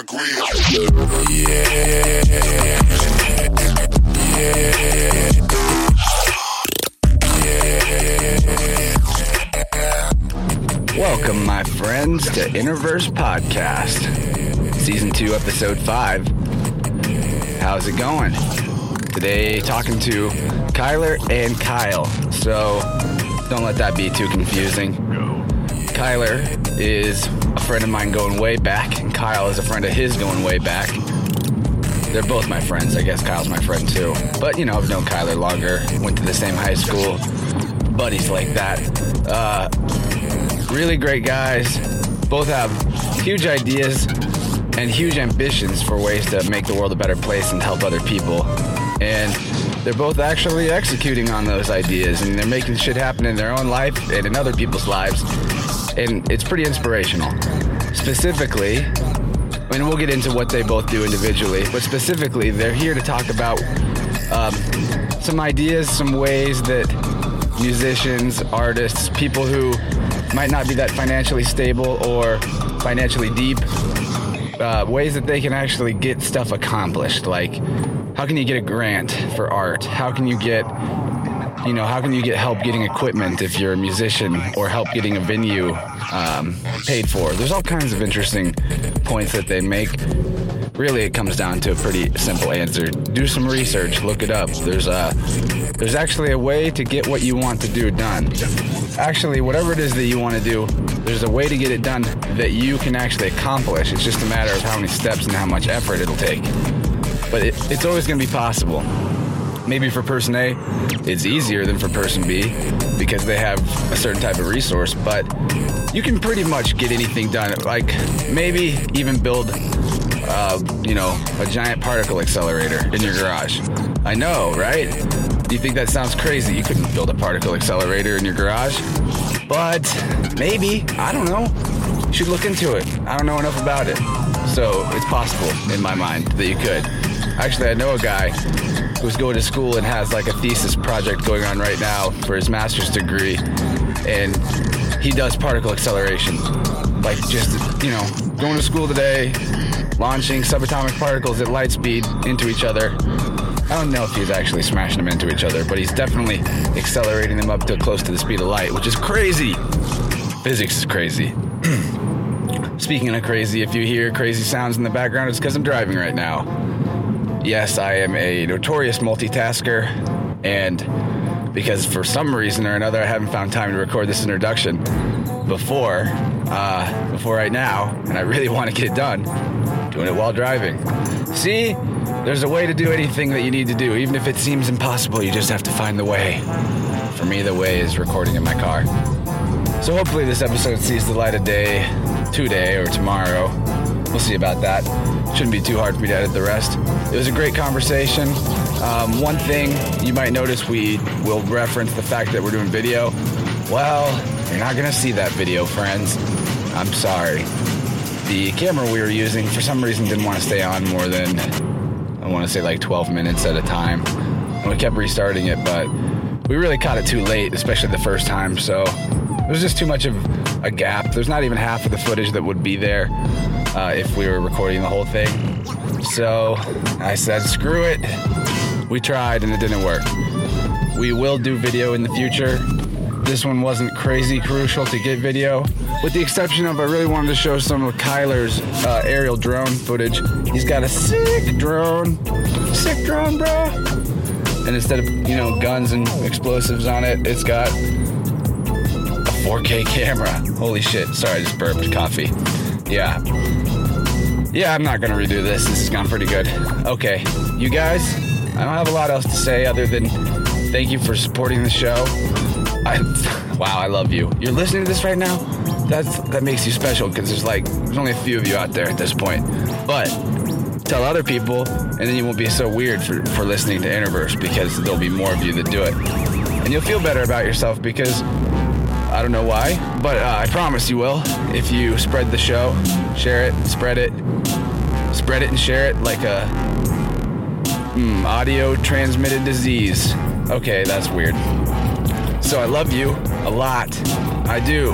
my grill. Welcome, my friends, to Interverse Podcast, Season 2, Episode 5. How's it going? Today, talking to Kyler and Kyle, so don't let that be too confusing. Kyler is a friend of mine going way back, and Kyle is a friend of his going way back. They're both my friends. I guess Kyle's my friend too. But, you know, I've known Kyler longer, went to the same high school, buddies like that. Really great guys. Both have huge ideas and huge ambitions for ways to make the world a better place and help other people. And they're both actually executing on those ideas, and they're making shit happen in their own life and in other people's lives. And it's pretty inspirational. Specifically, and we'll get into what they both do individually, but specifically, they're here to talk about some ideas, some ways that musicians, artists, people who might not be that financially stable or financially deep, ways that they can actually get stuff accomplished. Like, how can you get a grant for art? How can you get... You know, how can you get help getting equipment if you're a musician, or help getting a venue paid for? There's all kinds of interesting points that they make. Really, it comes down to a pretty simple answer. Do some research, look it up. There's actually a way to get what you want to do done. Actually, whatever it is that you want to do, there's a way to get it done that you can actually accomplish. It's just a matter of how many steps and how much effort it'll take. But it's always going to be possible. Maybe for person A, it's easier than for person B because they have a certain type of resource, but you can pretty much get anything done. Like, maybe even build, a giant particle accelerator in your garage. I know, right? You think that sounds crazy. You couldn't build a particle accelerator in your garage, but maybe, I don't know. You should look into it. I don't know enough about it. So it's possible in my mind that you could. Actually, I know a guy who's going to school and has like a thesis project going on right now for his master's degree, and he does particle acceleration. Like, just, you know, going to school today, launching subatomic particles at light speed into each other. I don't know if he's actually smashing them into each other, but he's definitely accelerating them up to close to the speed of light, which is crazy. Physics is crazy. Speaking of crazy, if you hear crazy sounds in the background, it's because I'm driving right now. Yes, I am a notorious multitasker, and because for some reason or another I haven't found time to record this introduction before right now, and I really want to get it done, doing it while driving. See, there's a way to do anything that you need to do, even if it seems impossible. You just have to find the way. For me, the way is recording in my car. So hopefully this episode sees the light of day today or tomorrow. We'll see about that. Shouldn't be too hard for me to edit the rest. It was a great conversation. One thing you might notice, we will reference the fact that we're doing video. Well, you're not going to see that video, friends. I'm sorry. The camera we were using, for some reason, didn't want to stay on more than, I want to say, like 12 minutes at a time. And we kept restarting it, but we really caught it too late, especially the first time. So it was just too much of a gap. There's not even half of the footage that would be there. If we were recording the whole thing. So I said, screw it. We tried and it didn't work. We will do video in the future. This one wasn't crazy crucial to get video, with the exception of I really wanted to show some of Kyler's aerial drone footage. He's got a sick drone, bro. And instead of, you know, guns and explosives on it, it's got a 4K camera. Holy shit. Sorry, I just burped coffee. Yeah, I'm not going to redo this. This has gone pretty good. Okay, you guys, I don't have a lot else to say other than thank you for supporting the show. Wow, I love you. You're listening to this right now? That makes you special, because there's only a few of you out there at this point. But tell other people, and then you won't be so weird for listening to Interverse, because there'll be more of you that do it. And you'll feel better about yourself, because... I don't know why, but I promise you will. If you spread the show, share it, spread it and share it like a audio transmitted disease. Okay, that's weird. So I love you a lot. I do.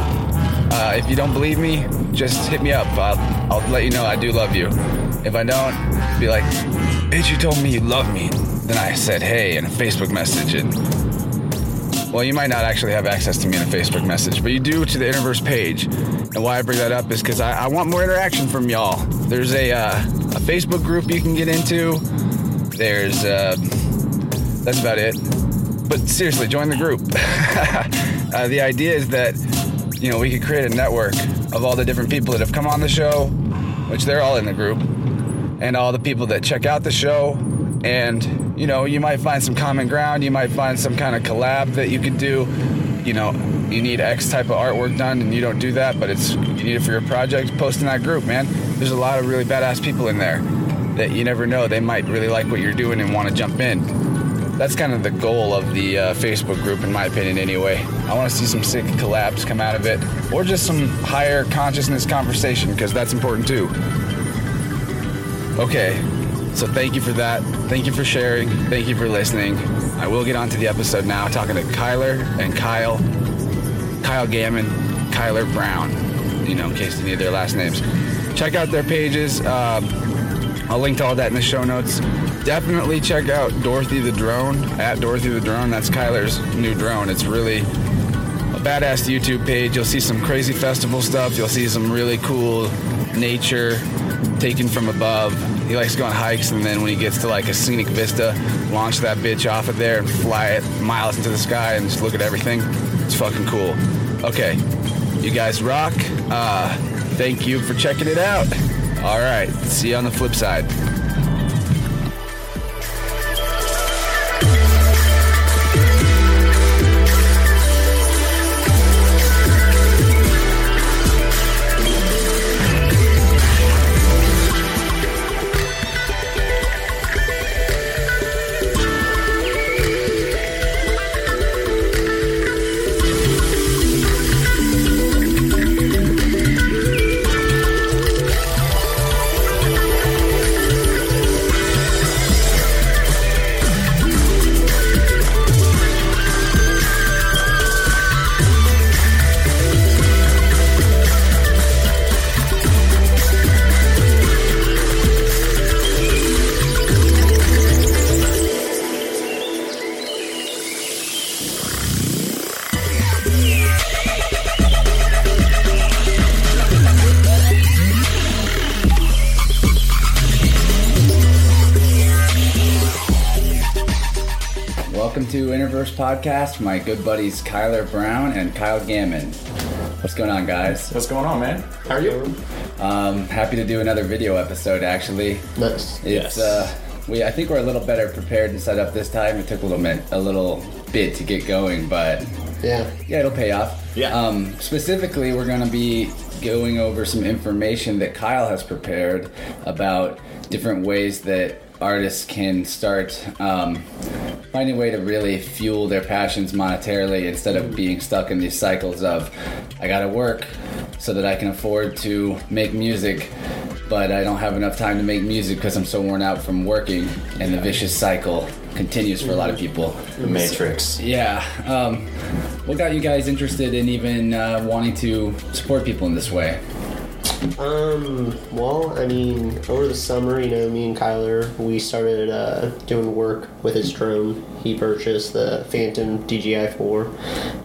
If you don't believe me, just hit me up. I'll let you know I do love you. If I don't, be like, bitch, you told me you love me. Then I said, hey, in a Facebook message. And, well, you might not actually have access to me in a Facebook message, but you do to the Interverse page. And why I bring that up is because I want more interaction from y'all. There's a Facebook group you can get into. There's, that's about it. But seriously, join the group. The idea is that, you know, we could create a network of all the different people that have come on the show, which they're all in the group, and all the people that check out the show. And, you know, you might find some common ground. You might find some kind of collab that you could do. You know, you need X type of artwork done and you don't do that, but it's, you need it for your project. Post in that group, man. There's a lot of really badass people in there that you never know. They might really like what you're doing and want to jump in. That's kind of the goal of the Facebook group, in my opinion, anyway. I want to see some sick collabs come out of it, or just some higher consciousness conversation, because that's important too. Okay, so thank you for that. Thank you for sharing. Thank you for listening. I will get on to the episode now, talking to Kyler and Kyle, Kyle Gammon, Kyler Brown, you know, in case they need their last names. Check out their pages. I'll link to all that in the show notes. Definitely check out Dorothy the Drone, at Dorothy the Drone. That's Kyler's new drone. It's really a badass YouTube page. You'll see some crazy festival stuff. You'll see some really cool nature taken from above. He likes to go on hikes, and then when he gets to like a scenic vista, launch that bitch off of there and fly it miles into the sky and just look at everything. It's fucking cool. Okay, you guys rock. Thank you for checking it out. All right, see you on the flip side. Podcast, my good buddies Kyler Brown and Kyle Gammon. What's going on, guys? What's going on, man? How are you? Happy to do another video episode, actually. Nice. Yes. I think we're a little better prepared and set up this time. It took a little bit to get going, but yeah, it'll pay off. Yeah. Specifically, we're going to be going over some information that Kyle has prepared about different ways that artists can start finding a way to really fuel their passions monetarily, instead of being stuck in these cycles of, I gotta work so that I can afford to make music, but I don't have enough time to make music because I'm so worn out from working, and the vicious cycle continues for a lot of people. The Matrix. Yeah. What got you guys interested in even wanting to support people in this way? Well, I mean, over the summer, you know, me and Kyler, we started doing work with his drone. He purchased the Phantom DJI 4,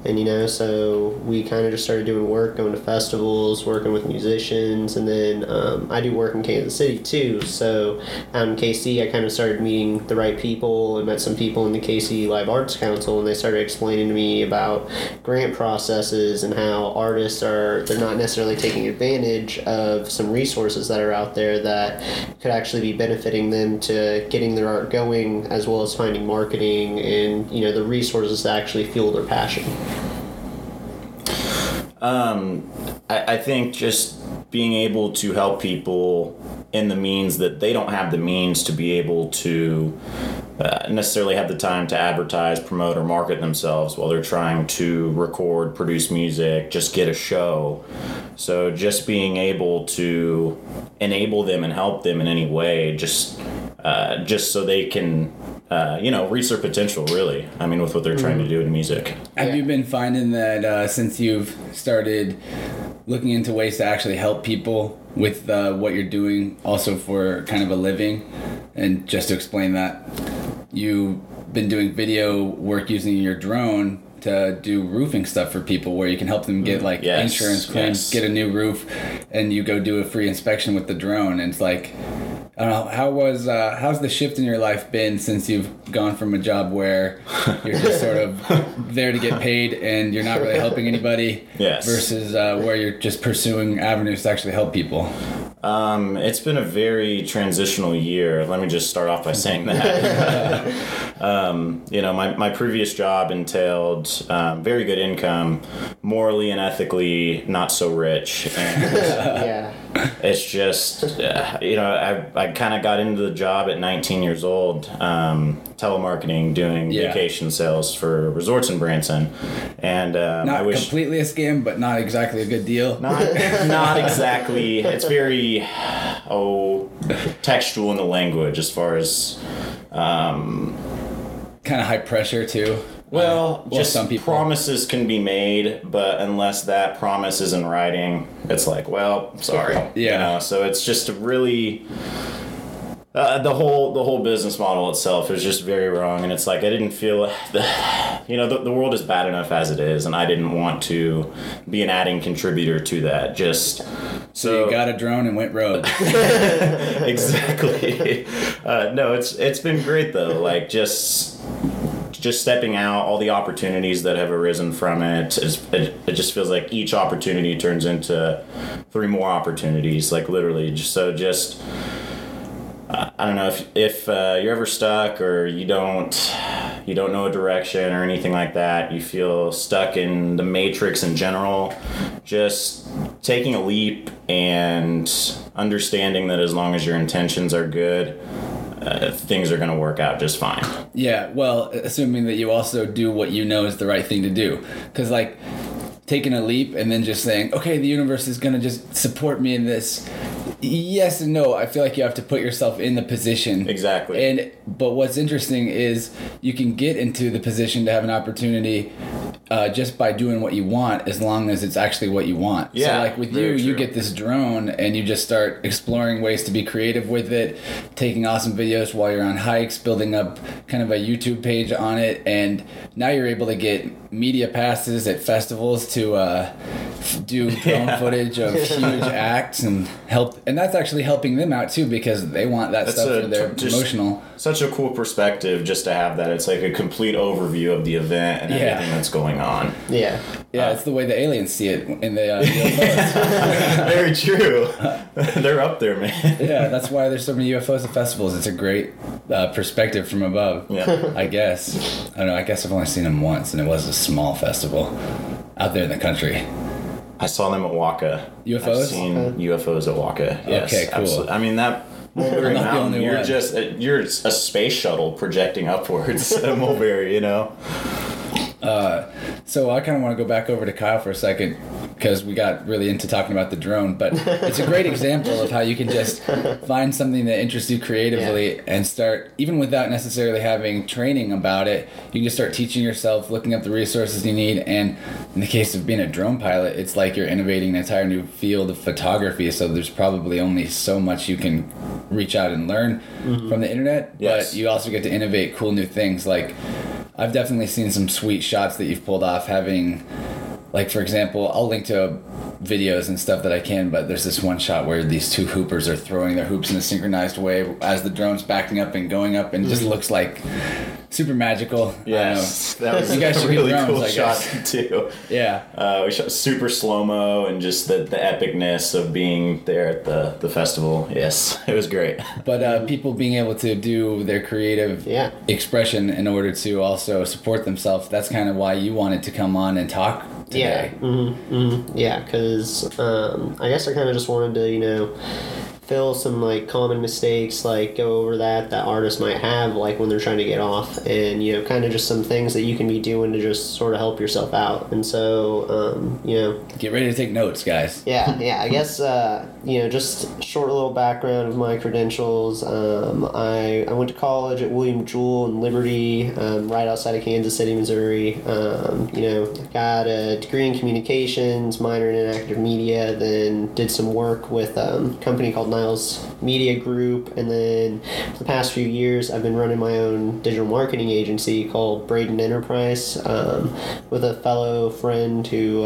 and, you know, so we kind of just started doing work, going to festivals, working with musicians, and then I do work in Kansas City too, so out in KC, I kind of started meeting the right people, and met some people in the KC Live Arts Council, and they started explaining to me about grant processes and how artists are, they're not necessarily taking advantage of some resources that are out there that could actually be benefiting them to getting their art going, as well as finding marketing and, you know, the resources to actually fuel their passion. I think just being able to help people in the means that they don't have the means to be able to necessarily have the time to advertise, promote, or market themselves while they're trying to record, produce music, just get a show. So just being able to enable them and help them in any way, just so they can, you know, reach their potential, really. I mean, with what they're trying to do in music. Have you been finding that since you've started looking into ways to actually help people with what you're doing, also for kind of a living. And just to explain that, you've been doing video work using your drone to do roofing stuff for people, where you can help them get like insurance claims, get a new roof, and you go do a free inspection with the drone. And it's like, I don't know, how's the shift in your life been since you've gone from a job where you're just sort of there to get paid and you're not really helping anybody versus where you're just pursuing avenues to actually help people? It's been a very transitional year. Let me just start off by saying that. You know, my previous job entailed very good income, morally and ethically not so rich. And it's just, you know, I kind of got into the job at 19 years old, telemarketing, doing vacation sales for resorts in Branson. And not completely a scam, but not exactly a good deal. Not exactly. It's very textual in the language, as far as kind of high pressure too. Well, just some people. Promises can be made, but unless that promise is in writing, it's like, well, sorry. You know, so it's just a really the whole business model itself is just very wrong, and it's like I didn't feel the world is bad enough as it is, and I didn't want to be an adding contributor to that. Just so you got a drone and went rogue. Exactly. No, it's been great though. Like just stepping out, all the opportunities that have arisen from it, it just feels like each opportunity turns into three more opportunities. Like literally, just. I don't know if you're ever stuck or you don't know a direction or anything like that, you feel stuck in the matrix in general, just taking a leap and understanding that as long as your intentions are good, things are going to work out just fine. Yeah, well, assuming that you also do what you know is the right thing to do. Because like taking a leap and then just saying, okay, the universe is going to just support me in this. Yes and no. I feel like you have to put yourself in the position. Exactly. But what's interesting is you can get into the position to have an opportunity just by doing what you want, as long as it's actually what you want. Yeah, so like with you get this drone and you just start exploring ways to be creative with it, taking awesome videos while you're on hikes, building up kind of a YouTube page on it, and now you're able to get media passes at festivals to do drone footage of huge acts and help. And that's actually helping them out too, because they want that stuff for their promotional. Such a cool perspective just to have that. It's like a complete overview of the event and everything that's going on. Yeah. Yeah, it's the way the aliens see it in the UFOs. Very true. They're up there, man. Yeah, that's why there's so many UFOs at festivals. It's a great perspective from above. Yeah. I guess. I don't know. I guess I've only seen them once, and it was a small festival out there in the country. I saw them at Waka. UFOs? I've seen UFOs at Waka. Yes, okay, cool. Absolutely. I mean, that Mulberry Mountain, you're a space shuttle projecting upwards at Mulberry, you know? So I kind of want to go back over to Kyle for a second, because we got really into talking about the drone, but it's a great example of how you can just find something that interests you creatively and start, even without necessarily having training about it, you can just start teaching yourself, looking up the resources you need. And in the case of being a drone pilot, it's like you're innovating an entire new field of photography, so there's probably only so much you can reach out and learn from the internet, but you also get to innovate cool new things. Like I've definitely seen some sweet shots that you've pulled off having... Like, for example, I'll link to videos and stuff that I can, but there's this one shot where these two hoopers are throwing their hoops in a synchronized way as the drone's backing up and going up, and it just looks like super magical. Yes, that was a really cool shot, too. Yeah. We shot super slow-mo and just the epicness of being there at the festival. Yes, it was great. But people being able to do their creative expression in order to also support themselves, that's kind of why you wanted to come on and talk today. Yeah, because I guess I kind of just wanted to, fill some like common mistakes, like go over that artists might have like when they're trying to get off, and you know, kind of just some things that you can be doing to just sort of help yourself out. And so you know, get ready to take notes, guys. Yeah I guess you know, just short little background of my credentials. I went to college at William Jewell in Liberty, right outside of Kansas City, Missouri. You know, got a degree in communications, minor in interactive media, then did some work with a company called Niles Media Group, and then for the past few years I've been running my own digital marketing agency called Braden Enterprise, with a fellow friend who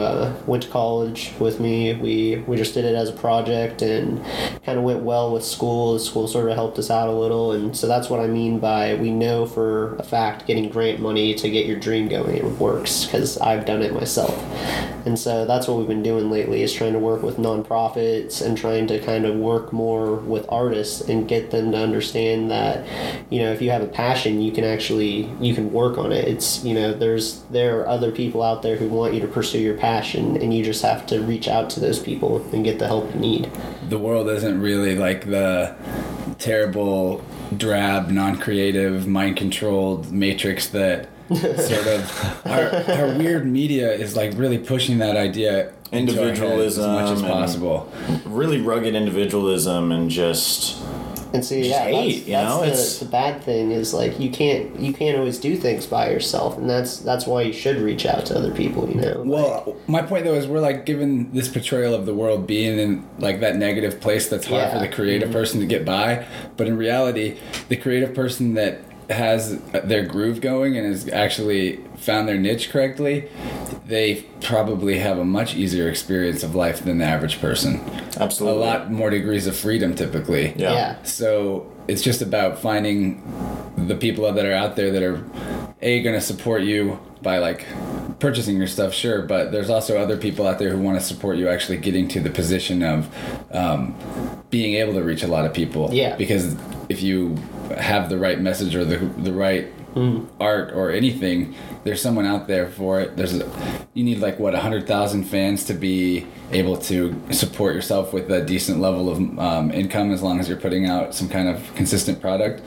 went to college with me. We just did it as a project and kind of went well with school. The school sort of helped us out a little, and so that's what I mean by we know for a fact getting grant money to get your dream going, it works, because I've done it myself. And so that's what we've been doing lately, is trying to work with nonprofits and trying to kind of work more with artists and get them to understand that, you know, if you have a passion, you can work on it. It's, you know, there are other people out there who want you to pursue your passion, and you just have to reach out to those people and get the help you need. The world isn't really like the terrible, drab, non-creative, mind-controlled matrix that sort of our weird media is like really pushing that idea, individualism, as much as possible, really rugged individualism, and hate, that's the bad thing, is like you can't always do things by yourself, and that's why you should reach out to other people, you know. Well, my point though is we're like given this portrayal of the world being in like that negative place that's hard for the creative person to get by, but in reality, the creative person that has their groove going and has actually found their niche correctly, they probably have a much easier experience of life than the average person. Absolutely. A lot more degrees of freedom typically. Yeah. So it's just about finding the people that are out there that are going to support you by like purchasing your stuff, sure, but there's also other people out there who want to support you actually getting to the position of being able to reach a lot of people. Yeah. Because if you have the right message or the right art or anything, there's someone out there for it. You need like 100,000 fans to be able to support yourself with a decent level of income, as long as you're putting out some kind of consistent product.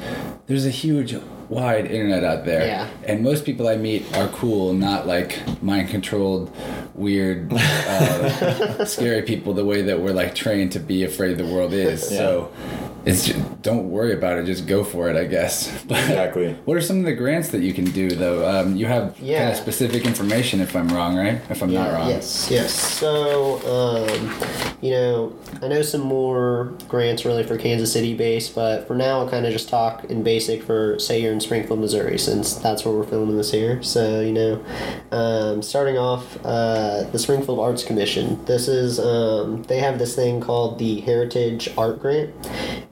There's a huge wide internet out there. Yeah. And most people I meet are cool, not like mind-controlled, weird, scary people the way that we're like trained to be afraid the world is. Yeah. So it's just, don't worry about it, just go for it, I guess. But exactly. What are some of the grants that you can do though? You have kind of specific information, if I'm wrong, right? If I'm not wrong. Yes. So, you know, I know some more grants really for Kansas City based, but for now I'll kind of just talk in basic for, say, you're in Springfield, Missouri, since that's where we're filming this here. So, you know, starting off, the Springfield Arts Commission. This is, they have this thing called the Heritage Art Grant.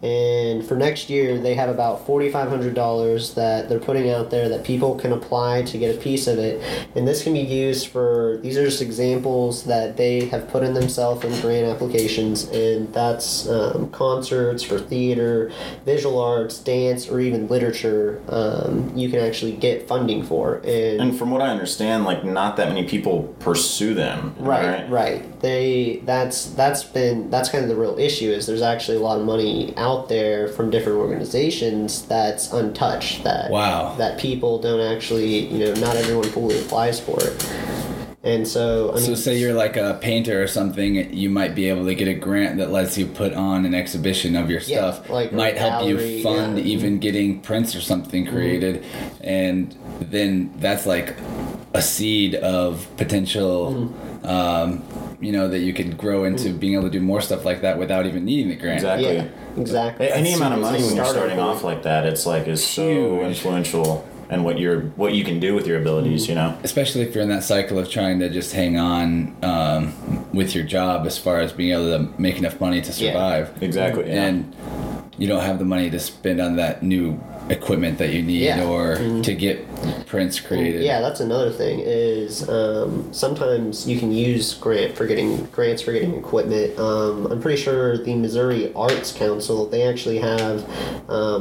And for next year, they have about $4,500 that they're putting out there that people can apply to get a piece of it. And this can be used for, these are just examples that they have put in themselves in grant applications. And that's concerts, for theater, visual arts, dance, or even literature, you can actually get funding for. And from what I understand, like, not that many people pursue them. Right. That's kind of the real issue, is there's actually a lot of money out there from different organizations that's untouched, that people don't actually, you know, not everyone fully applies for it. And so, I mean, say you're like a painter or something, you might be able to get a grant that lets you put on an exhibition of your stuff. Like might help you fund even getting prints or something created, and then that's like a seed of potential. You know, that you could grow into being able to do more stuff like that without even needing the grant. Exactly. Any amount of money when you're starting off like that, it's like is so influential. And what you can do with your abilities, you know. Especially if you're in that cycle of trying to just hang on with your job, as far as being able to make enough money to survive. Yeah. Exactly. Yeah. And you don't have the money to spend on that new equipment that you need, or to get prints created. Yeah, that's another thing is sometimes you can use grants for getting equipment. I'm pretty sure the Missouri Arts Council, they actually have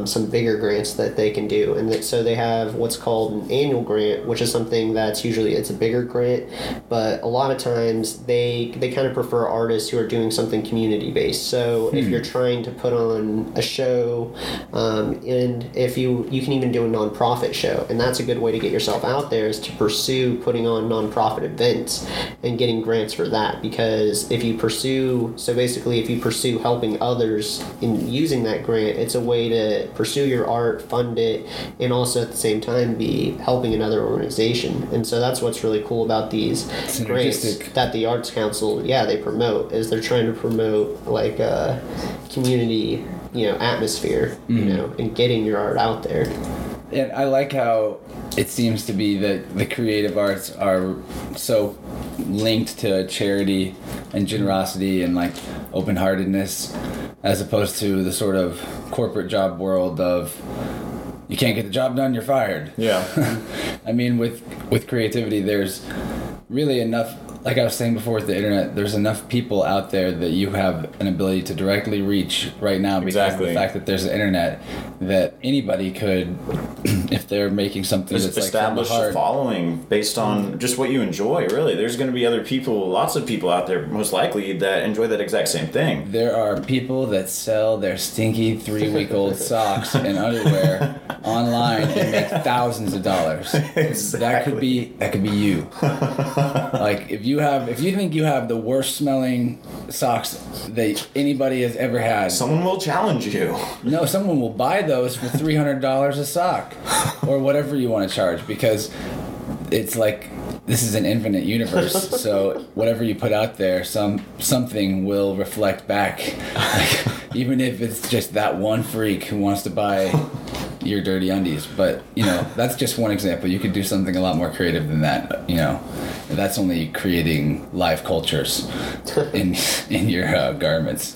some bigger grants that they can do. And so they have what's called an annual grant, which is something that's usually it's a bigger grant. But a lot of times they kind of prefer artists who are doing something community-based. So if you're trying to put on a show, and if you can even do a nonprofit show, and that's a good way to get yourself out there is to pursue putting on nonprofit events and getting grants for that. Because if you pursue helping others in using that grant, it's a way to pursue your art, fund it, and also at the same time be helping another organization. And so that's what's really cool about these grants that the Arts Council, they promote, is they're trying to promote like a community, atmosphere, and getting your art out there. And I like how it seems to be that the creative arts are so linked to charity and generosity and like open-heartedness, as opposed to the sort of corporate job world of you can't get the job done, you're fired. Yeah. I mean, with creativity, there's really enough. Like I was saying before with the internet, there's enough people out there that you have an ability to directly reach right now because of the fact that there's the internet, that anybody could, if they're making something just that's establish like from the heart, a following based on just what you enjoy, really. There's going to be other people, lots of people out there, most likely, that enjoy that exact same thing. There are people that sell their stinky 3-week-old socks and underwear online and make thousands of dollars. Exactly. That could be you. Like, if you think you have the worst smelling socks that anybody has ever had, someone will challenge you. No, someone will buy those for $300 a sock or whatever you want to charge, because it's like this is an infinite universe. So whatever you put out there, something will reflect back. Like, even if it's just that one freak who wants to buy your dirty undies. But that's just one example. You could do something a lot more creative than that. That's only creating live cultures in your garments,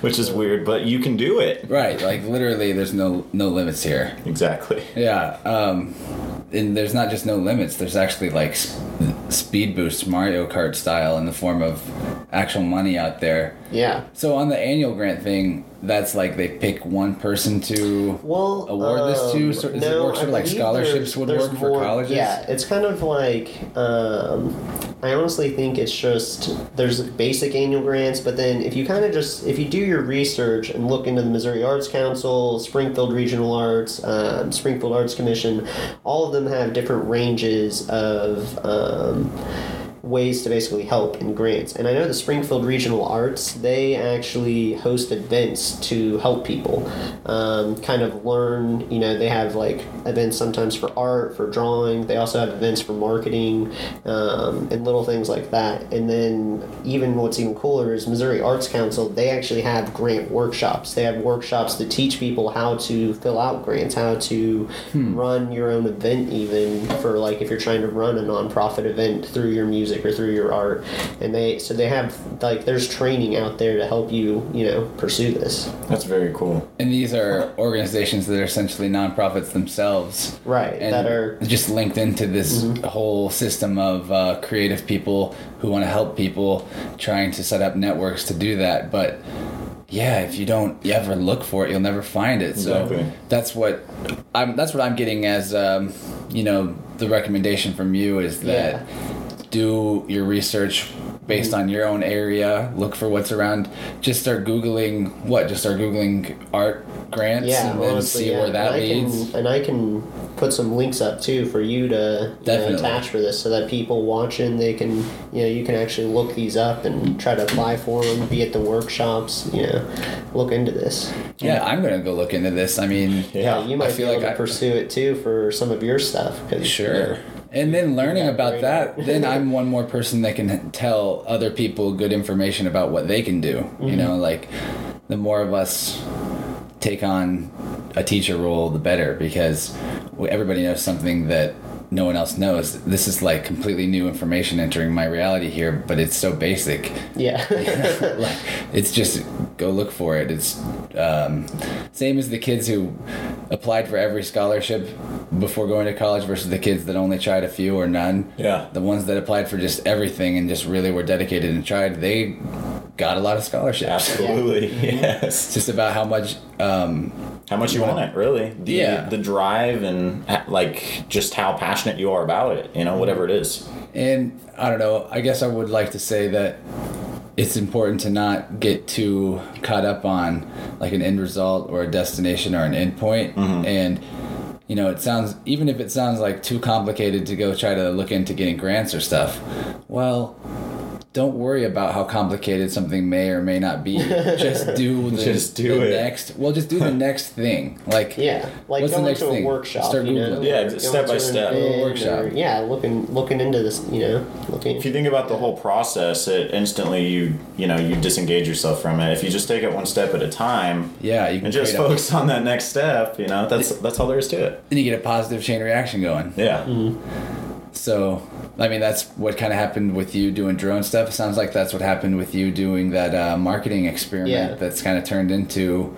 which is weird, but you can do it, right? Like, literally, there's no limits here. Exactly. Yeah. And there's not just no limits, there's actually like speed boost Mario Kart style in the form of actual money out there. Yeah. So on the annual grant thing, that's like they pick one person to award this to? So it works for like scholarships would work for colleges? Yeah, it's kind of like, I honestly think it's just, there's basic annual grants, but then if you do your research and look into the Missouri Arts Council, Springfield Regional Arts, Springfield Arts Commission, all of them have different ranges of ways to basically help in grants. And I know the Springfield Regional Arts, they actually host events to help people kind of learn. They have like events sometimes for art, for drawing. They also have events for marketing and little things like that. And then even what's even cooler is Missouri Arts Council, they actually have grant workshops. They have workshops to teach people how to fill out grants, how to run your own event, even for like if you're trying to run a nonprofit event through your music or through your art. And they have like, there's training out there to help you pursue this. That's very cool. And these are organizations that are essentially nonprofits themselves, right, and that are just linked into this whole system of creative people who want to help people, trying to set up networks to do that. But yeah, if you don't ever look for it, you'll never find it. So exactly. that's what I'm getting as the recommendation from you is that do your research based on your own area. Look for what's around. Just start Googling art grants, and then honestly, see where that leads. I can put some links up too for you to attach for this, so that people watching, they can you can actually look these up and try to apply for them, be at the workshops, look into this. Yeah, I'm gonna go look into this. I mean, you might feel like I pursue it too for some of your stuff. Cause, sure. And then learning about that, then I'm one more person that can tell other people good information about what they can do. Like, the more of us take on a teacher role, the better, because everybody knows something that no one else knows. This is like completely new information entering my reality here, but it's so basic. Yeah. Like, it's just go look for it. It's Same as the kids who applied for every scholarship before going to college versus the kids that only tried a few or none. Yeah. The ones that applied for just everything and just really were dedicated and tried, they got a lot of scholarships. Absolutely, yes. It's just about how much you want it, really. The drive and like just how passionate you are about it, you know, whatever it is. And I don't know, I guess I would like to say that it's important to not get too caught up on like an end result or a destination or an end point. Mm-hmm. And you know, it sounds, even if it sounds like too complicated to go try to look into getting grants or stuff, well, don't worry about how complicated something may or may not be. Just do the, next. Well, just do the next thing. Like, yeah, like what's going the next to a thing? Workshop. Start Googling. Yeah, just step by step. Workshop. Or, yeah, looking into this. You know, looking. If you think about the whole process, it instantly you disengage yourself from it. If you just take it one step at a time. Yeah, you can and just focus on that next step. You know, that's all there is to it. Then you get a positive chain reaction going. Yeah. Mm-hmm. So, I mean, that's what kind of happened with you doing drone stuff. It sounds like that's what happened with you doing that marketing experiment that's kind of turned into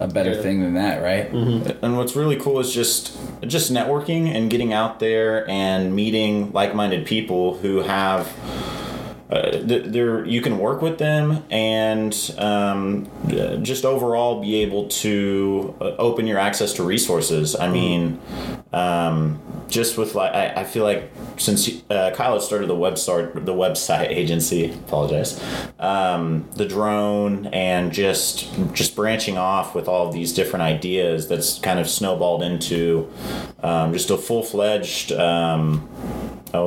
a better thing than that, right? Mm-hmm. And what's really cool is just networking and getting out there and meeting like-minded people who have... you can work with them and just overall be able to open your access to resources. I mean, just with like I feel like since Kyle started the website agency, apologize, the drone and just branching off with all of these different ideas, that's kind of snowballed into just a full-fledged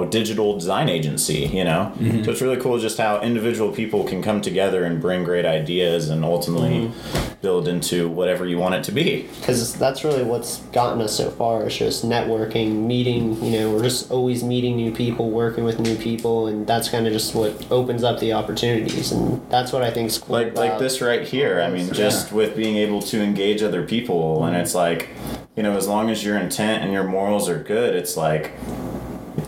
digital design agency, you know? Mm-hmm. So it's really cool just how individual people can come together and bring great ideas and ultimately build into whatever you want it to be. Because that's really what's gotten us so far, is just networking, meeting, you know, we're just always meeting new people, working with new people, and that's kind of just what opens up the opportunities, and that's what I think is cool. Like this right here, I mean, just with being able to engage other people, and it's like, you know, as long as your intent and your morals are good, it's like...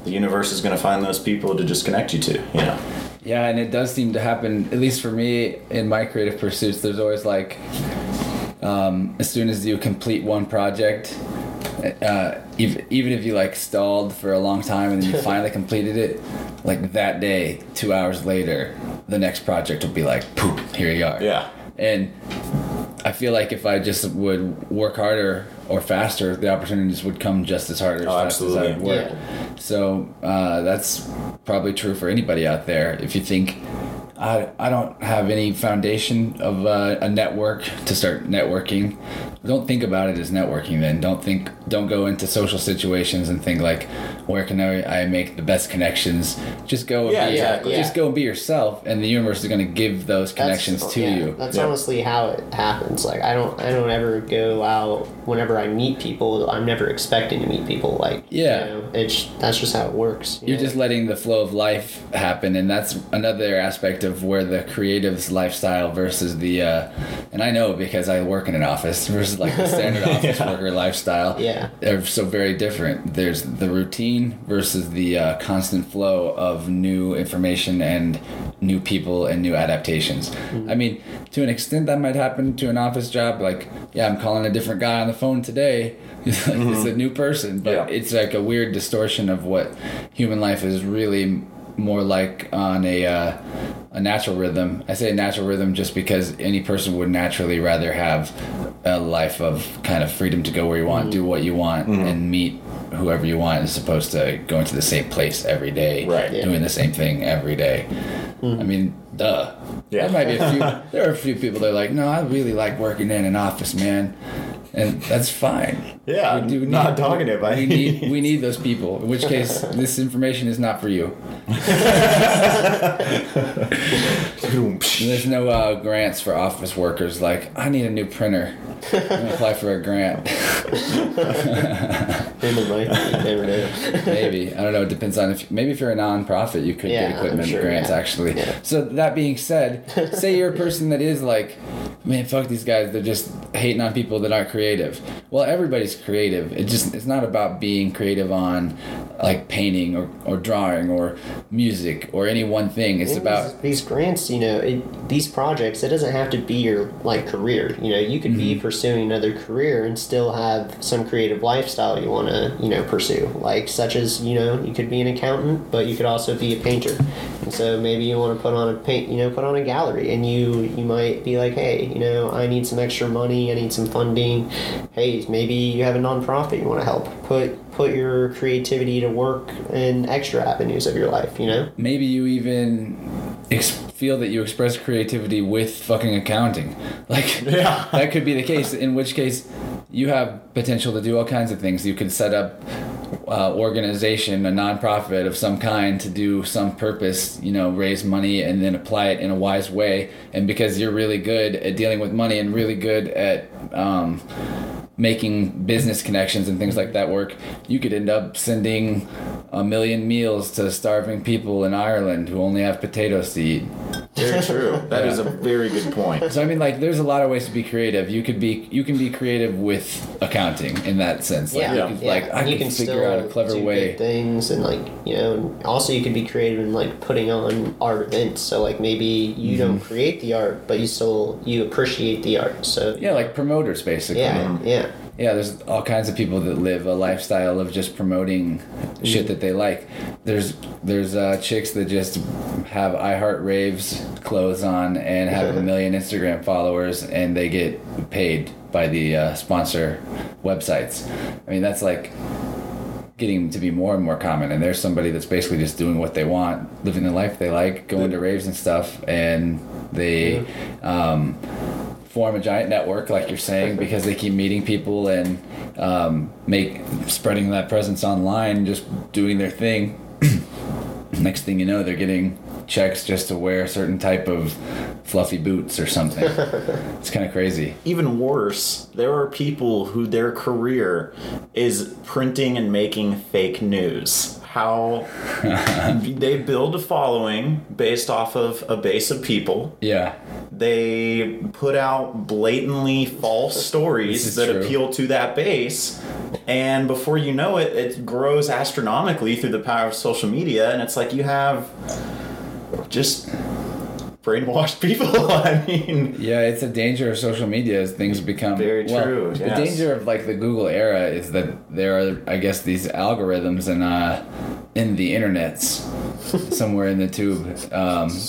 the universe is going to find those people to just connect you to, you know? Yeah, and it does seem to happen, at least for me, in my creative pursuits. There's always like, as soon as you complete one project, even if you like stalled for a long time and then you finally completed it, like that day, 2 hours later, the next project will be like, poop, here you are. Yeah. And I feel like if I just would work harder or faster, the opportunities would come just as hard or as fast as I would work. Yeah. So that's probably true for anybody out there. If you think, I don't have any foundation of a network to start networking, don't think about it as networking then. Don't go into social situations and think like, where can I make the best connections? Just go and be yourself, and the universe is going to give those connections to you. That's honestly how it happens. Like I don't ever go out. Whenever I meet people, I'm never expecting to meet people. Like you know, that's just how it works. You're just letting the flow of life happen, and that's another aspect of where the creative's lifestyle versus the and I know because I work in an office versus like the standard office worker lifestyle. Yeah. They're so very different. There's the routine versus the constant flow of new information and new people and new adaptations. Mm-hmm. I mean, to an extent that might happen to an office job. Like, yeah, I'm calling a different guy on the phone today. It's like, it's a new person. But it's like a weird distortion of what human life is really more like on a natural rhythm. I say a natural rhythm just because any person would naturally rather have a life of kind of freedom to go where you want, do what you want, and meet whoever you want, as opposed to going to the same place every day, doing the same thing every day. I mean, there are a few people that are like, no, I really like working in an office, man. And that's fine. Yeah, I'm not dogging it. We need those people, in which case this information is not for you. There's no grants for office workers. Like, I need a new printer. I'm going to apply for a grant. Maybe. I don't know. It depends on if you're a nonprofit, you could get equipment grants, actually. Yeah. So that being said, say you're a person that is like, man, fuck these guys. They're just hating on people that aren't creative. Well, everybody's creative. It's not about being creative on like painting or drawing or music or any one thing. It's about these grants, you know, these projects. It doesn't have to be your like career. You know, you could mm-hmm. be pursuing another career and still have some creative lifestyle you want to, you know, pursue. Like such as, you know, you could be an accountant, but you could also be a painter. And so maybe you want to put on a gallery, and you might be like, hey, you know, I need some extra money, I need some funding. Hey, maybe you have a nonprofit you want to help. Put your creativity to work in extra avenues of your life, you know? Maybe you even feel that you express creativity with fucking accounting. Like, yeah. That could be the case, in which case you have potential to do all kinds of things. You could set up organization, a nonprofit of some kind to do some purpose, you know, raise money and then apply it in a wise way. And because you're really good at dealing with money and really good at making business connections and things like that work, you could end up sending 1 million meals to starving people in Ireland who only have potatoes to eat. Very true. That is a very good point. So I mean, like, there's a lot of ways to be creative. You can be creative with accounting in that sense. Like, yeah. I can figure out a clever way. Good things, and like, you know, also you can be creative in like putting on art events. So like maybe you mm-hmm. don't create the art, but you appreciate the art. So yeah, like promoters basically. Yeah, there's all kinds of people that live a lifestyle of just promoting shit that they like. There's chicks that just have I Heart Raves clothes on and have 1 million Instagram followers, and they get paid by the sponsor websites. I mean, that's like getting to be more and more common, and there's somebody that's basically just doing what they want, living the life they like, going to raves and stuff, and they... form a giant network, like you're saying, because they keep meeting people and spreading that presence online, just doing their thing. Next thing you know, they're getting checks just to wear a certain type of fluffy boots or something. It's kind of crazy. Even worse, there are people who their career is printing and making fake news. How they build a following based off of a base of people. Yeah. They put out blatantly false stories that true. Appeal to that base. And before you know it, it grows astronomically through the power of social media. And it's like you have just brainwashed people. I mean, yeah, it's a danger of social media as things become very true. Yes. The danger of like the Google era is that there are, I guess, these algorithms in the internets somewhere in the tube. It's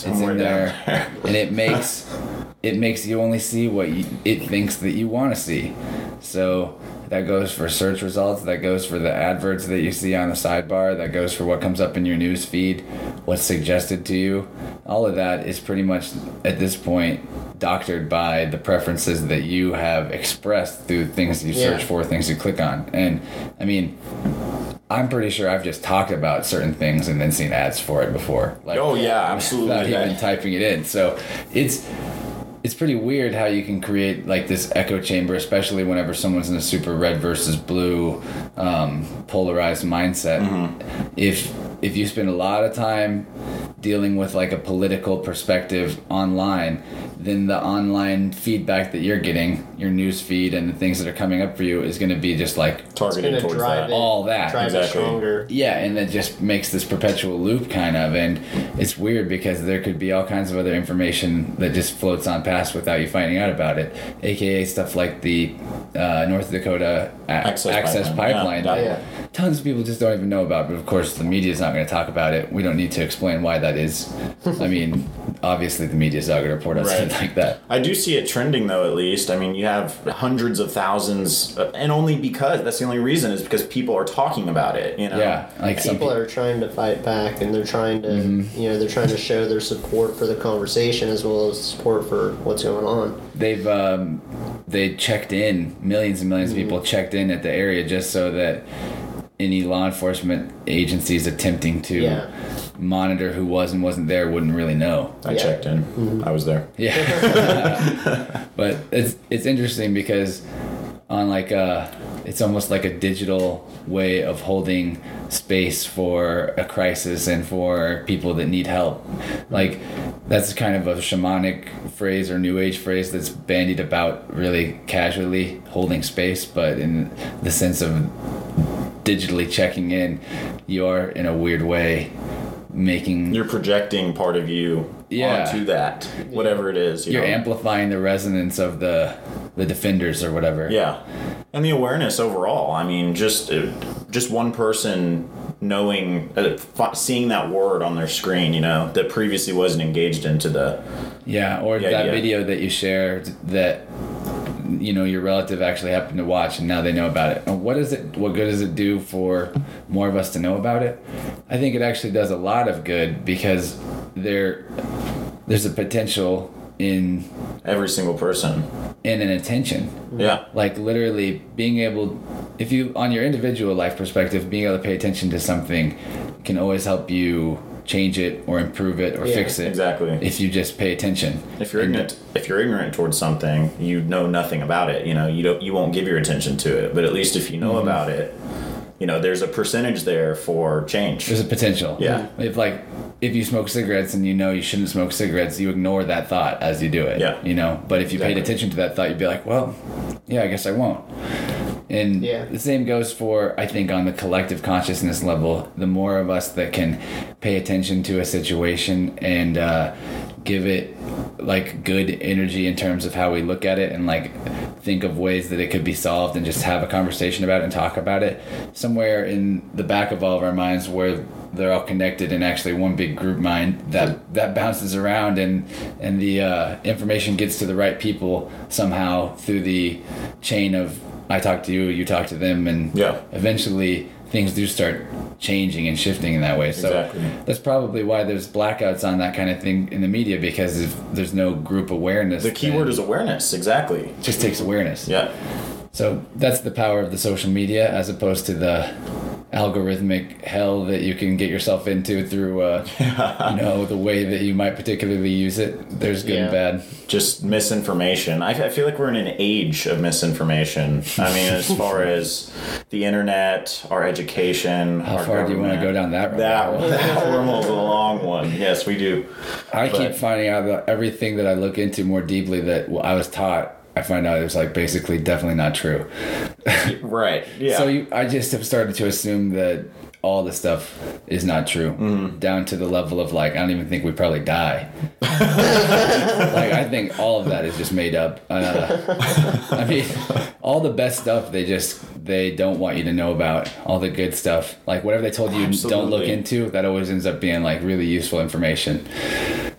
in there, and it makes you only see what it thinks that you want to see. So that goes for search results. That goes for the adverts that you see on the sidebar. That goes for what comes up in your news feed, what's suggested to you. All of that is pretty much, at this point, doctored by the preferences that you have expressed through things you search for, things you click on. And, I mean, I'm pretty sure I've just talked about certain things and then seen ads for it before. Like, oh, yeah, absolutely. Without even typing it in. So it's pretty weird how you can create like this echo chamber, especially whenever someone's in a super red versus blue polarized mindset. Mm-hmm. If you spend a lot of time dealing with like a political perspective online, then the online feedback that you're getting, your news feed and the things that are coming up for you, is going to be just like targeted towards that. All that. Drive it stronger. Yeah, and that just makes this perpetual loop kind of, and it's weird because there could be all kinds of other information that just floats on past without you finding out about it, aka stuff like the North Dakota Access Pipeline. Yeah. Tons of people just don't even know about, but of course the media is not going to talk about it. We don't need to explain why that is. I mean, obviously the media is not going to report on something like that. I do see it trending, though, at least. I mean, you have hundreds of thousands, and only because, that's the only reason, is because people are talking about it, you know? Yeah. Like people are trying to fight back, and they're trying to, mm-hmm. you know, they're trying to show their support for the conversation as well as support for what's going on. They've, they checked in, millions and millions mm-hmm. of people checked in at the area just so that any law enforcement agencies attempting to monitor who was and wasn't there wouldn't really know. I checked in. Mm-hmm. I was there. Yeah. But it's interesting because on like It's almost like a digital way of holding space for a crisis and for people that need help. Like, that's kind of a shamanic phrase or new age phrase that's bandied about really casually, holding space, but in the sense of digitally checking in, you are in a weird way making... You're projecting part of you onto that, whatever it is. You're amplifying the resonance of the defenders or whatever. Yeah. And the awareness overall. I mean, just one person knowing, seeing that word on their screen, you know, that previously wasn't engaged into the... Yeah, or that video that you shared that, you know, your relative actually happened to watch and now they know about it. And what good does it do for more of us to know about it? I think it actually does a lot of good, because there's a potential in every single person and an attention. Yeah. Like, literally being able, if you, on your individual life perspective, being able to pay attention to something can always help you change it or improve it or fix it. Exactly. If you just pay attention. If you're ignorant towards something, you know nothing about it. You know, you won't give your attention to it. But at least if you know about it, you know, there's a percentage there for change. There's a potential. Yeah. If you smoke cigarettes and you know you shouldn't smoke cigarettes, you ignore that thought as you do it. Yeah. You know, but if you paid attention to that thought, you'd be like, well, yeah, I guess I won't. And the same goes for, I think, on the collective consciousness level, the more of us that can pay attention to a situation and give it like good energy in terms of how we look at it and like think of ways that it could be solved and just have a conversation about it and talk about it, somewhere in the back of all of our minds where they're all connected and actually one big group mind that bounces around and the information gets to the right people somehow through the chain of I talk to you, you talk to them, and eventually things do start changing and shifting in that way. So that's probably why there's blackouts on that kind of thing in the media, because if there's no group awareness. The key word is awareness, exactly. It just takes awareness. Yeah. So that's the power of the social media as opposed to the algorithmic hell that you can get yourself into through you know, the way that you might particularly use it. There's good and bad. Just misinformation. I feel like we're in an age of misinformation. I mean, as far as the internet, our education, how far do you want to go down that road? That wormhole's a long one. Yes, we do. I keep finding out about everything that I look into more deeply that I was taught. I find out it's like basically definitely not true. Right. Yeah. So I just have started to assume that all the stuff is not true, down to the level of like I don't even think we probably die. Like I think all of that is just made up. I mean, all the best stuff they don't want you to know about. All the good stuff, like whatever they told you don't look into, that always ends up being like really useful information.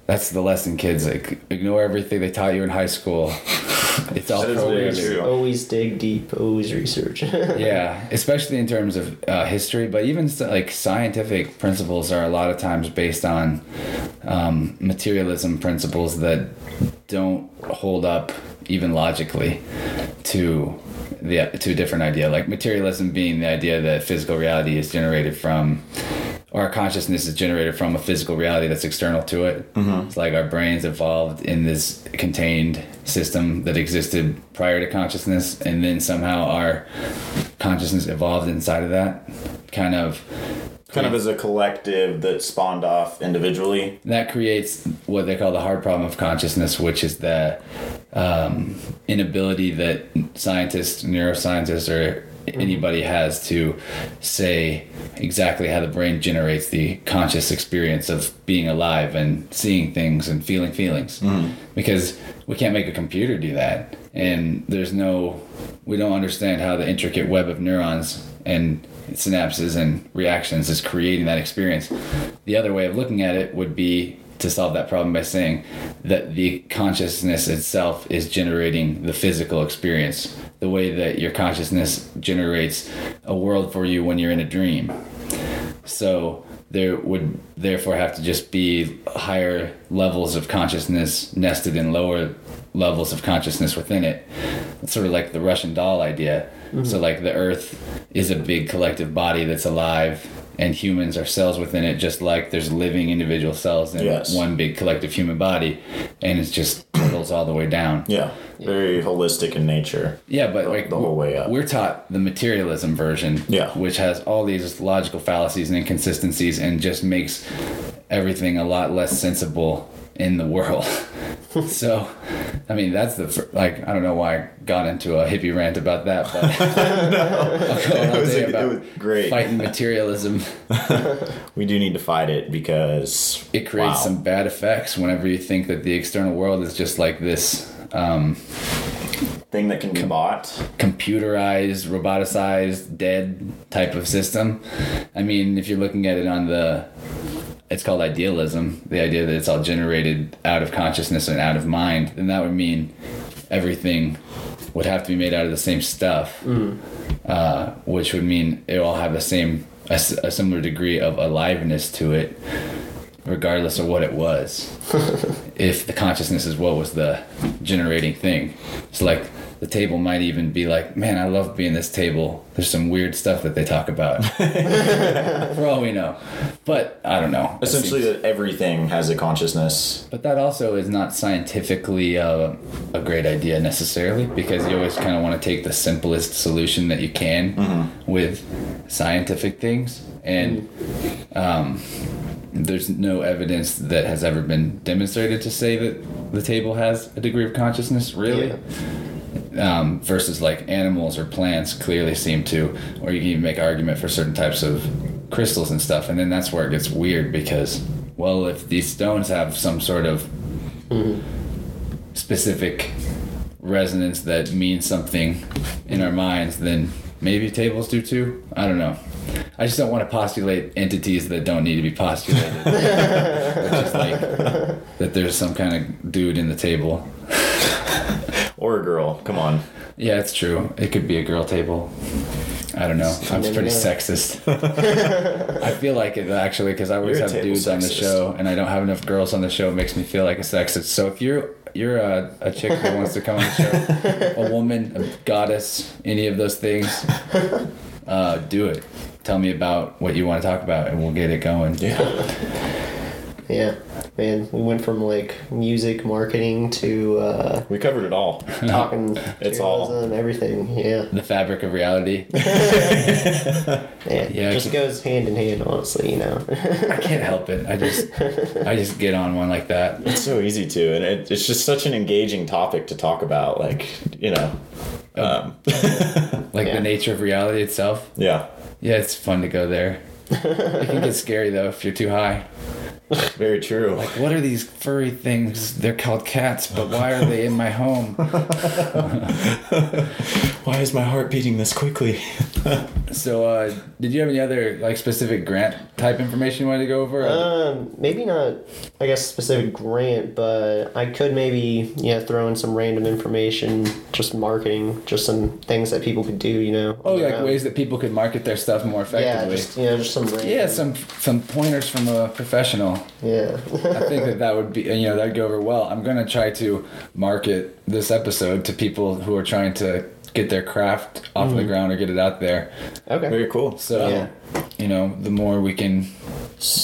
That's the lesson, kids. Like, ignore everything they taught you in high school. It's all programming. Always dig deep. Always research. Yeah, especially in terms of history, but even like scientific principles are a lot of times based on materialism principles that don't hold up even logically to a different idea. Like materialism being the idea that physical reality is generated from. Our consciousness is generated from a physical reality that's external to it. Mm-hmm. It's like our brains evolved in this contained system that existed prior to consciousness, and then somehow our consciousness evolved inside of that. Kind of as a collective that spawned off individually. That creates what they call the hard problem of consciousness, which is the inability that scientists, neuroscientists, or anybody has to say exactly how the brain generates the conscious experience of being alive and seeing things and feeling feelings, because we can't make a computer do that, and we don't understand how the intricate web of neurons and synapses and reactions is creating that experience. The other way of looking at it would be to solve that problem by saying that the consciousness itself is generating the physical experience, the way that your consciousness generates a world for you when you're in a dream. So there would therefore have to just be higher levels of consciousness nested in lower levels of consciousness within it. It's sort of like the Russian doll idea. Mm-hmm. So like the earth is a big collective body that's alive, and humans are cells within it, just like there's living individual cells in one big collective human body. And it's just circles all the way down. Yeah. Very holistic in nature. Yeah, but like the whole way up. We're taught the materialism version, which has all these logical fallacies and inconsistencies and just makes everything a lot less sensible in the world. So, I mean, that's the, like, I don't know why I got into a hippie rant about that, but it was great. Fighting materialism. We do need to fight it because it creates some bad effects whenever you think that the external world is just like this thing that can be bought, computerized, roboticized, dead type of system. I mean, if you're looking at it on the, it's called idealism, the idea that it's all generated out of consciousness and out of mind, then that would mean everything would have to be made out of the same stuff, which would mean it all have a similar degree of aliveness to it, regardless of what it was. If the consciousness is what was the generating thing. It's like the table might even be like, man, I love being this table. There's some weird stuff that they talk about. For all we know. But I don't know. Essentially that everything has a consciousness. But that also is not scientifically a great idea necessarily, because you always kind of want to take the simplest solution that you can with scientific things. And there's no evidence that has ever been demonstrated to say that the table has a degree of consciousness, really. Yeah. Versus like animals or plants clearly seem to, or you can even make argument for certain types of crystals and stuff. And then that's where it gets weird because, well, if these stones have some sort of specific resonance that means something in our minds, then maybe tables do too. I don't know. I just don't want to postulate entities that don't need to be postulated. Just like that there's some kind of dude in the table. Or a girl. Come on. Yeah, it's true. It could be a girl table. I don't know. I was pretty sexist. I feel like it, actually, because I always have dudes on the show, and I don't have enough girls on the show. It makes me feel like a sexist. So if you're a chick who wants to come on the show, a woman, a goddess, any of those things, do it. Tell me about what you want to talk about, and we'll get it going. Yeah. Yeah. Man, we went from, like, music, marketing to... we covered it all. Talking it's all and everything, yeah. The fabric of reality. It just goes hand in hand, honestly, you know. I can't help it. I just get on one like that. It's so easy to, and it's just such an engaging topic to talk about, like, you know. Like the nature of reality itself? Yeah. Yeah, it's fun to go there. It can get scary, though, if you're too high. Very true. Like, what are these furry things? They're called cats, but why are they in my home? Why is my heart beating this quickly? So, did you have any other, like, specific grant-type information you wanted to go over? Maybe not, I guess, specific grant, but I could maybe, throw in some random information, just marketing, just some things that people could do, you know? Oh, like ways that people could market their stuff more effectively. Yeah, just some random... Yeah, some pointers from a professional. Yeah. I think that would be, that would go over well. I'm going to try to market this episode to people who are trying to get their craft off the ground or get it out there. Okay. Very cool. So, the more we can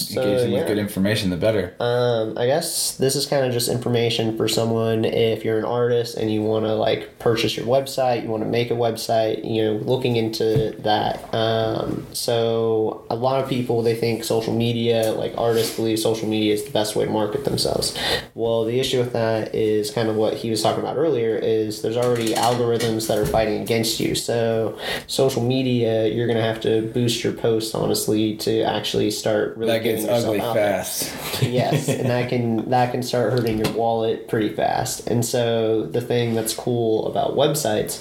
engage them with good information, the better. I guess this is kind of just information for someone if you're an artist and you want to, like, purchase your website, you want to make a website, looking into that. So a lot of people, they think social media, like artists believe social media is the best way to market themselves. Well, the issue with that is kind of what he was talking about earlier is there's already algorithms that are fighting against you. So social media, you're going to have to boost your posts, honestly, to actually start really that gets ugly fast. Yes, and that can start hurting your wallet pretty fast. And so the thing that's cool about websites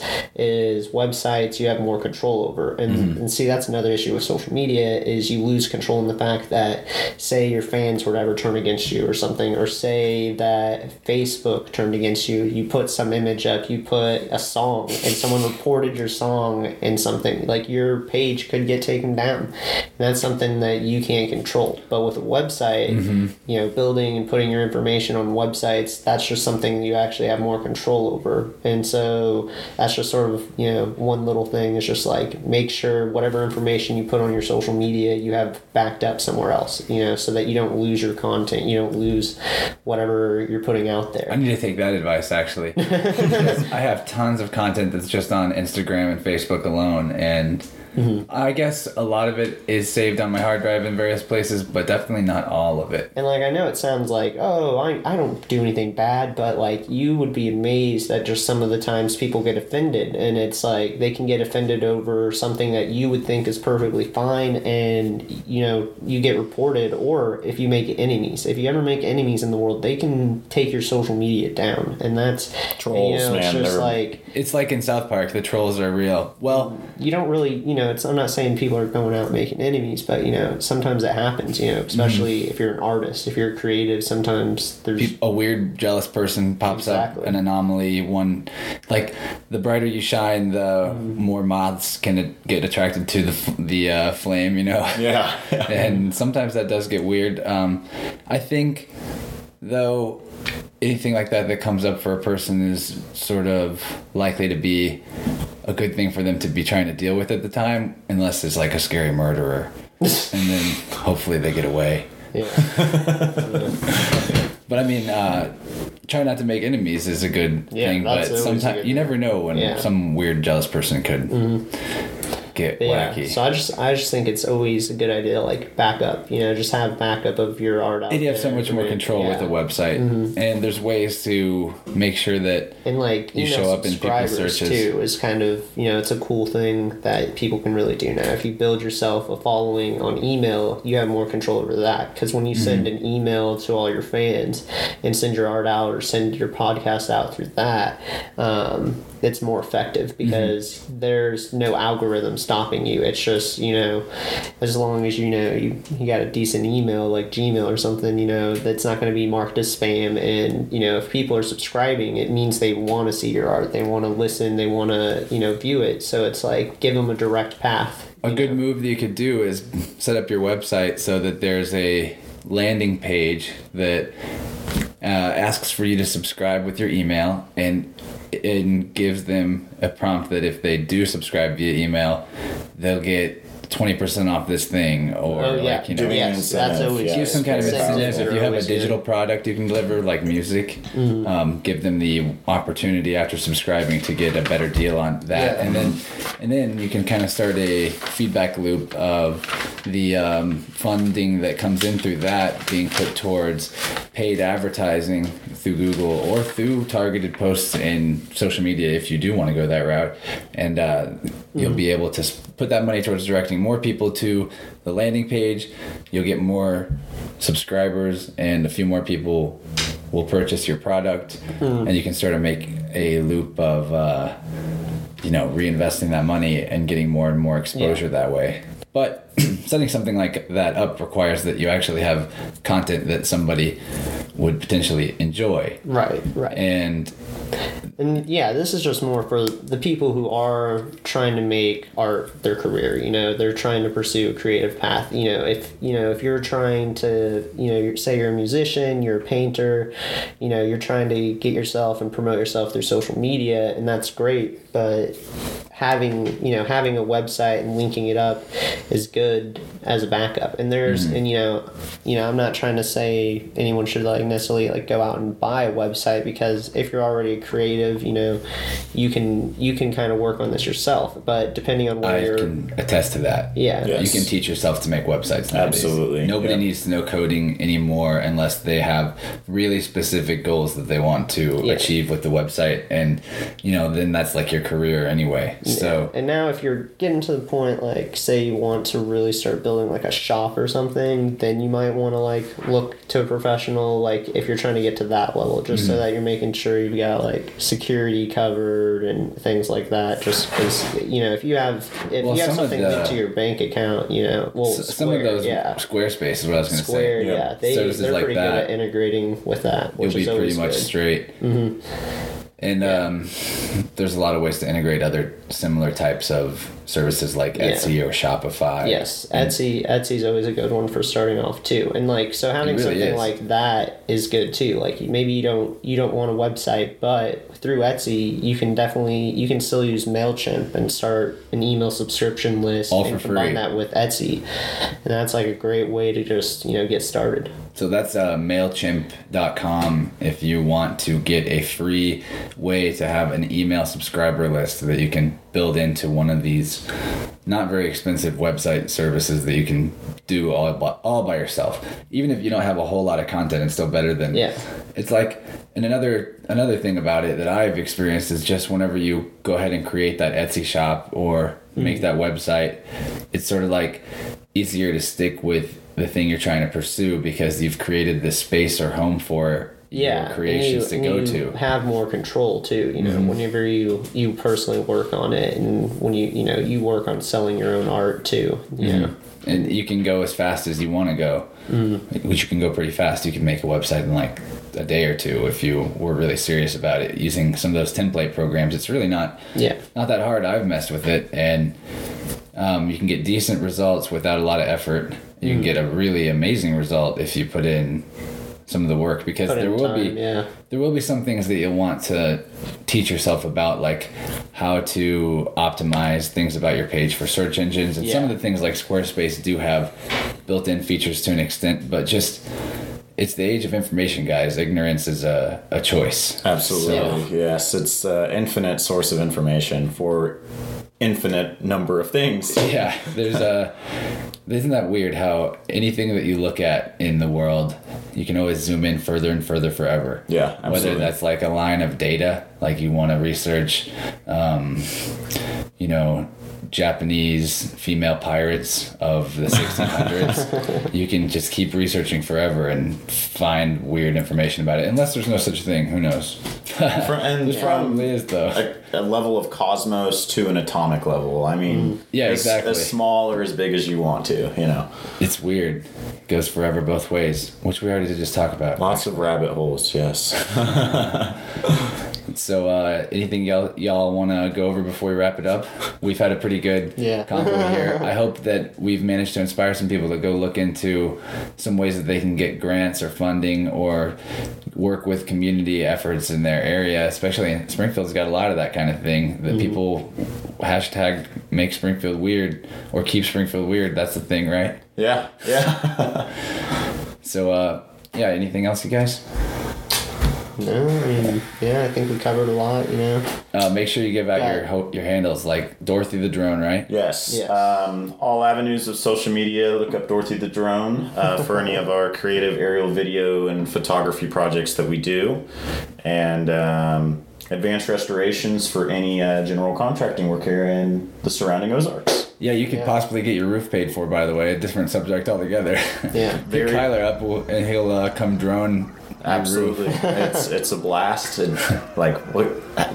you have more control over. And and see, that's another issue with social media is you lose control in the fact that, say your fans were to ever turn against you or something, or say that Facebook turned against you, you put some image up, you put a song, and someone reported your song and something, like your page could get taken down. And that's something that you can't control. controlled. But with a website, you know, building and putting your information on websites, that's just something you actually have more control over. And so that's just sort of, you know, one little thing is just like make sure whatever information you put on your social media, you have backed up somewhere else, you know, so that you don't lose your content, you don't lose whatever you're putting out there. I need to take that advice, actually. I have tons of content that's just on Instagram and Facebook alone, and I guess a lot of it is saved on my hard drive in various places, but definitely not all of it. And, like, I know it sounds like, oh, I don't do anything bad, but, like, you would be amazed at just some of the times people get offended. And it's like they can get offended over something that you would think is perfectly fine, and, you know, you get reported. Or if you make enemies, if you ever make enemies in the world, they can take your social media down. And that's trolls, you know, man. It's just like, it's like in South Park, the trolls are real. Well, you don't really, you know, it's, I'm not saying people are going out making enemies, but, you know, sometimes that happens, you know, especially if you're an artist, if you're a creative, sometimes there's a weird jealous person pops up, an anomaly one. Like, the brighter you shine, the more moths can get attracted to the flame, you know. Yeah. And sometimes that does get weird. I think, though, anything like that comes up for a person is sort of likely to be a good thing for them to be trying to deal with at the time, unless it's like a scary murderer, and then hopefully they get away. Yeah. But I mean, try not to make enemies is a good thing, but sometimes you never know when some weird jealous person could get wacky. So I just think it's always a good idea to, like, backup, you know, just have backup of your art out there. And you have so much more control with a website, and there's ways to make sure that, and, like, you show up in people's searches too is kind of, you know, it's a cool thing that people can really do now. If you build yourself a following on email, you have more control over that, because when you send an email to all your fans and send your art out or send your podcast out through that, it's more effective, because there's no algorithm stopping you. It's just, you know, as long as you know you got a decent email like Gmail or something, you know, that's not going to be marked as spam. And, you know, if people are subscribing, it means they want to see your art, they want to listen, they want to, you know, view it. So it's like, give them a direct path. A good move that you could do is set up your website so that there's a landing page that asks for you to subscribe with your email, and gives them a prompt that if they do subscribe via email, they'll get 20% off this thing, or like, you know, give some kind of incentive. If you have a digital product you can deliver, like music, give them the opportunity after subscribing to get a better deal on that, and then you can kind of start a feedback loop of the funding that comes in through that being put towards paid advertising through Google or through targeted posts in social media if you do want to go that route, and you'll be able to put that money towards directing more people to the landing page. You'll get more subscribers, and a few more people will purchase your product, and you can sort of make a loop of you know, reinvesting that money and getting more and more exposure that way. But setting something like that up requires that you actually have content that somebody would potentially enjoy. Right. And yeah, this is just more for the people who are trying to make art their career. You know, they're trying to pursue a creative path. You know, if you're trying to, you know, say you're a musician, you're a painter, you know, you're trying to get yourself and promote yourself through social media, and that's great. But having a website and linking it up is good as a backup. And there's and you know, I'm not trying to say anyone should, like, necessarily, like, go out and buy a website, because if you're already a creative, you know, you can kind of work on this yourself. But depending on where I can attest to that. Yeah. Yes. You can teach yourself to make websites nowadays. Absolutely. Nobody needs to know coding anymore unless they have really specific goals that they want to achieve with the website, and, you know, then that's like your career anyway. So and now if you're getting to the point, like, say you want to really start building, like, a shop or something, then you might want to, like, look to a professional, like, if you're trying to get to that level, just so that you're making sure you've got, like, security covered and things like that, just because, you know, if you have something linked to your bank account, you know, some of those Squarespace is what I was going to say. They're pretty good at integrating with that, which is always pretty much good. Straight. And there's a lot of ways to integrate other similar types of services like Etsy or Shopify. Yes, Etsy's always a good one for starting off too. And like, so having something like that is good too. Like maybe you don't want a website, but through Etsy you can still use Mailchimp and start an email subscription list and combine that with Etsy. And that's like a great way to just, get started. So that's Mailchimp.com if you want to get a free way to have an email subscriber list that you can build into one of these not very expensive website services that you can do all by yourself. Even if you don't have a whole lot of content, it's still better than... Yeah. It's like... And another thing about it that I've experienced is just whenever you go ahead and create that Etsy shop or make that website, it's sort of like easier to stick with the thing you're trying to pursue because you've created this space or home for your creations to go to. Have more control too, whenever you personally work on it, and when you work on selling your own art too. And you can go as fast as you want to go, which you can go pretty fast. You can make a website in like a day or two if you were really serious about it using some of those template programs. It's really not that hard. I've messed with it, and you can get decent results without a lot of effort. You can get a really amazing result if you put in some of the work, because there will be some things that you'll want to teach yourself about, like how to optimize things about your page for search engines. And some of the things like Squarespace do have built-in features to an extent, but just it's the age of information, guys. Ignorance is a choice. Absolutely. So. Yes. It's an infinite source of information for infinite number of things. Yeah. There's isn't that weird how anything that you look at in the world, you can always zoom in further and further forever. Yeah, absolutely. Whether that's like a line of data, like you want to research, Japanese female pirates of the 1600s. You can just keep researching forever and find weird information about it. Unless there's no such thing, who knows? There probably is, though. A level of cosmos to an atomic level. I mean, exactly. As small or as big as you want to, It's weird. It goes forever both ways, which we already did just talk about. Lots of rabbit holes, yes. So anything y'all want to go over before we wrap it up? We've had a pretty good convo here. I hope that we've managed to inspire some people to go look into some ways that they can get grants or funding or work with community efforts in their area, especially Springfield's got a lot of that kind of thing that people hashtag make Springfield weird or keep Springfield weird. That's the thing, right? Yeah. Yeah. So, anything else, you guys? No, I mean, I think we covered a lot, Make sure you give out your handles, like Dorothy the Drone, right? Yes. All avenues of social media, look up Dorothy the Drone for any of our creative aerial video and photography projects that we do. And Advanced Restorations for any general contracting work here in the surrounding Ozarks. Yeah, you could possibly get your roof paid for, by the way, a different subject altogether. Yeah. Get Kyler up and he'll come drone... Absolutely. It's a blast, and like, what,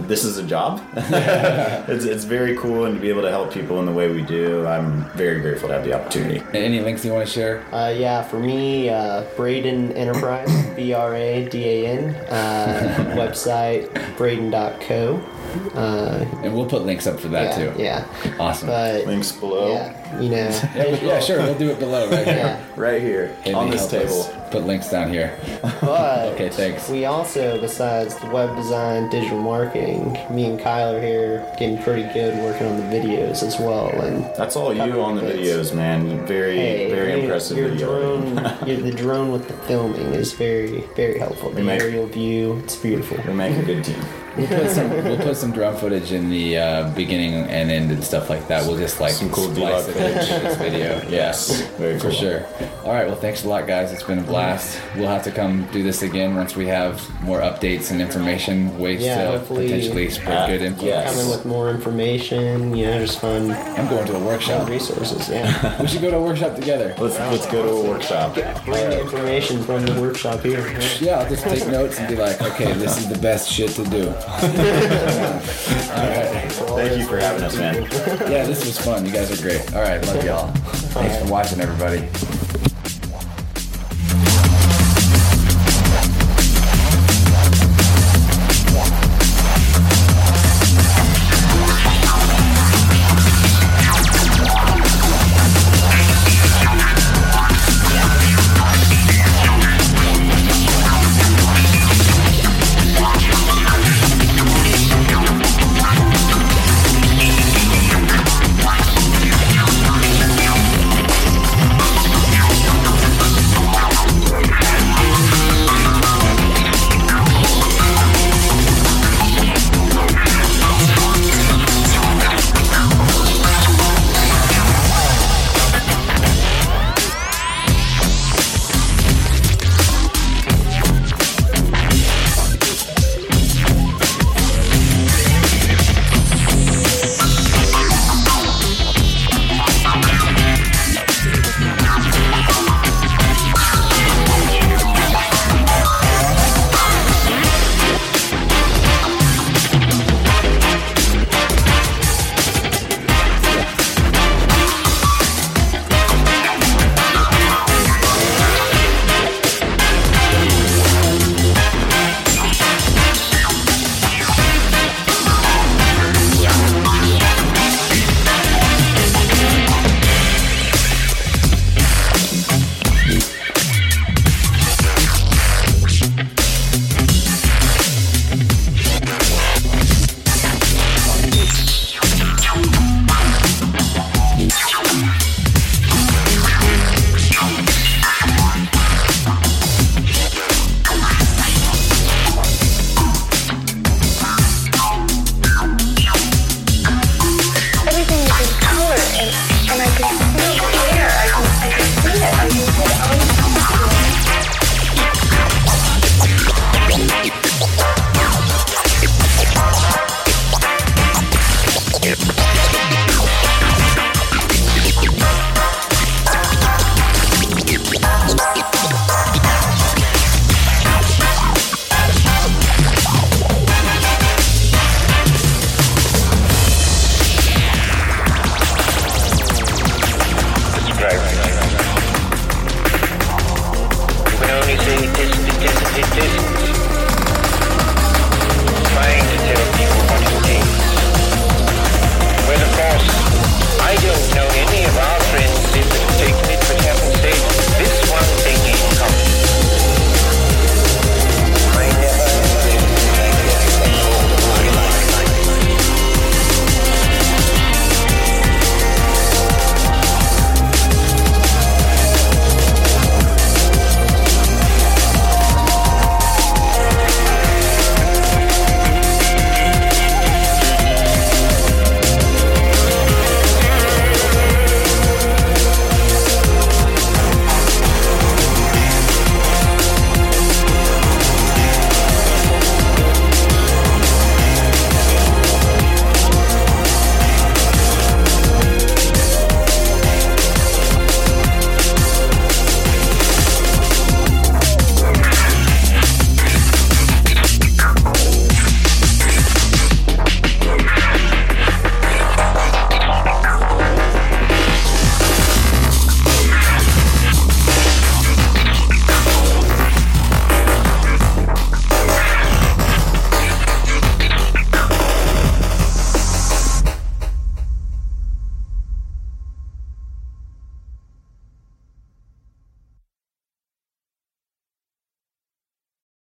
this is a job? It's very cool, and to be able to help people in the way we do, I'm very grateful to have the opportunity. Any links you want to share? For me, Braden Enterprise, BRADAN, website braden.co. And we'll put links up for that too. Yeah. Awesome. But links below. Yeah, yeah, sure. We'll do it below right here. Right here. Maybe on this table. Put links down here. But okay, thanks. We also, besides the web design, digital marketing, me and Kyler here getting pretty good working on the videos as well. And that's all you on the videos, man. Very impressive video. The drone with the filming is very, very helpful. The aerial view, it's beautiful. We make a good team. We'll put some drone footage in the beginning and end and stuff like that. We'll just like some cool splice it into this video. Yes, very cool. For sure. All right, well, thanks a lot, guys. It's been a blast. We'll have to come do this again once we have more updates and information, ways to potentially spread good influence. Yes. Coming with more information, just fun. I'm going to a workshop. Resources, yeah. We should go to a workshop together. Let's go to a workshop. Bring the information from the workshop here. Right? Yeah, I'll just take notes and be like, okay, this is the best shit to do. All right. Thank you for having us, man. Yeah, this was fun. You guys are great. All right, love y'all. Thanks for watching, everybody.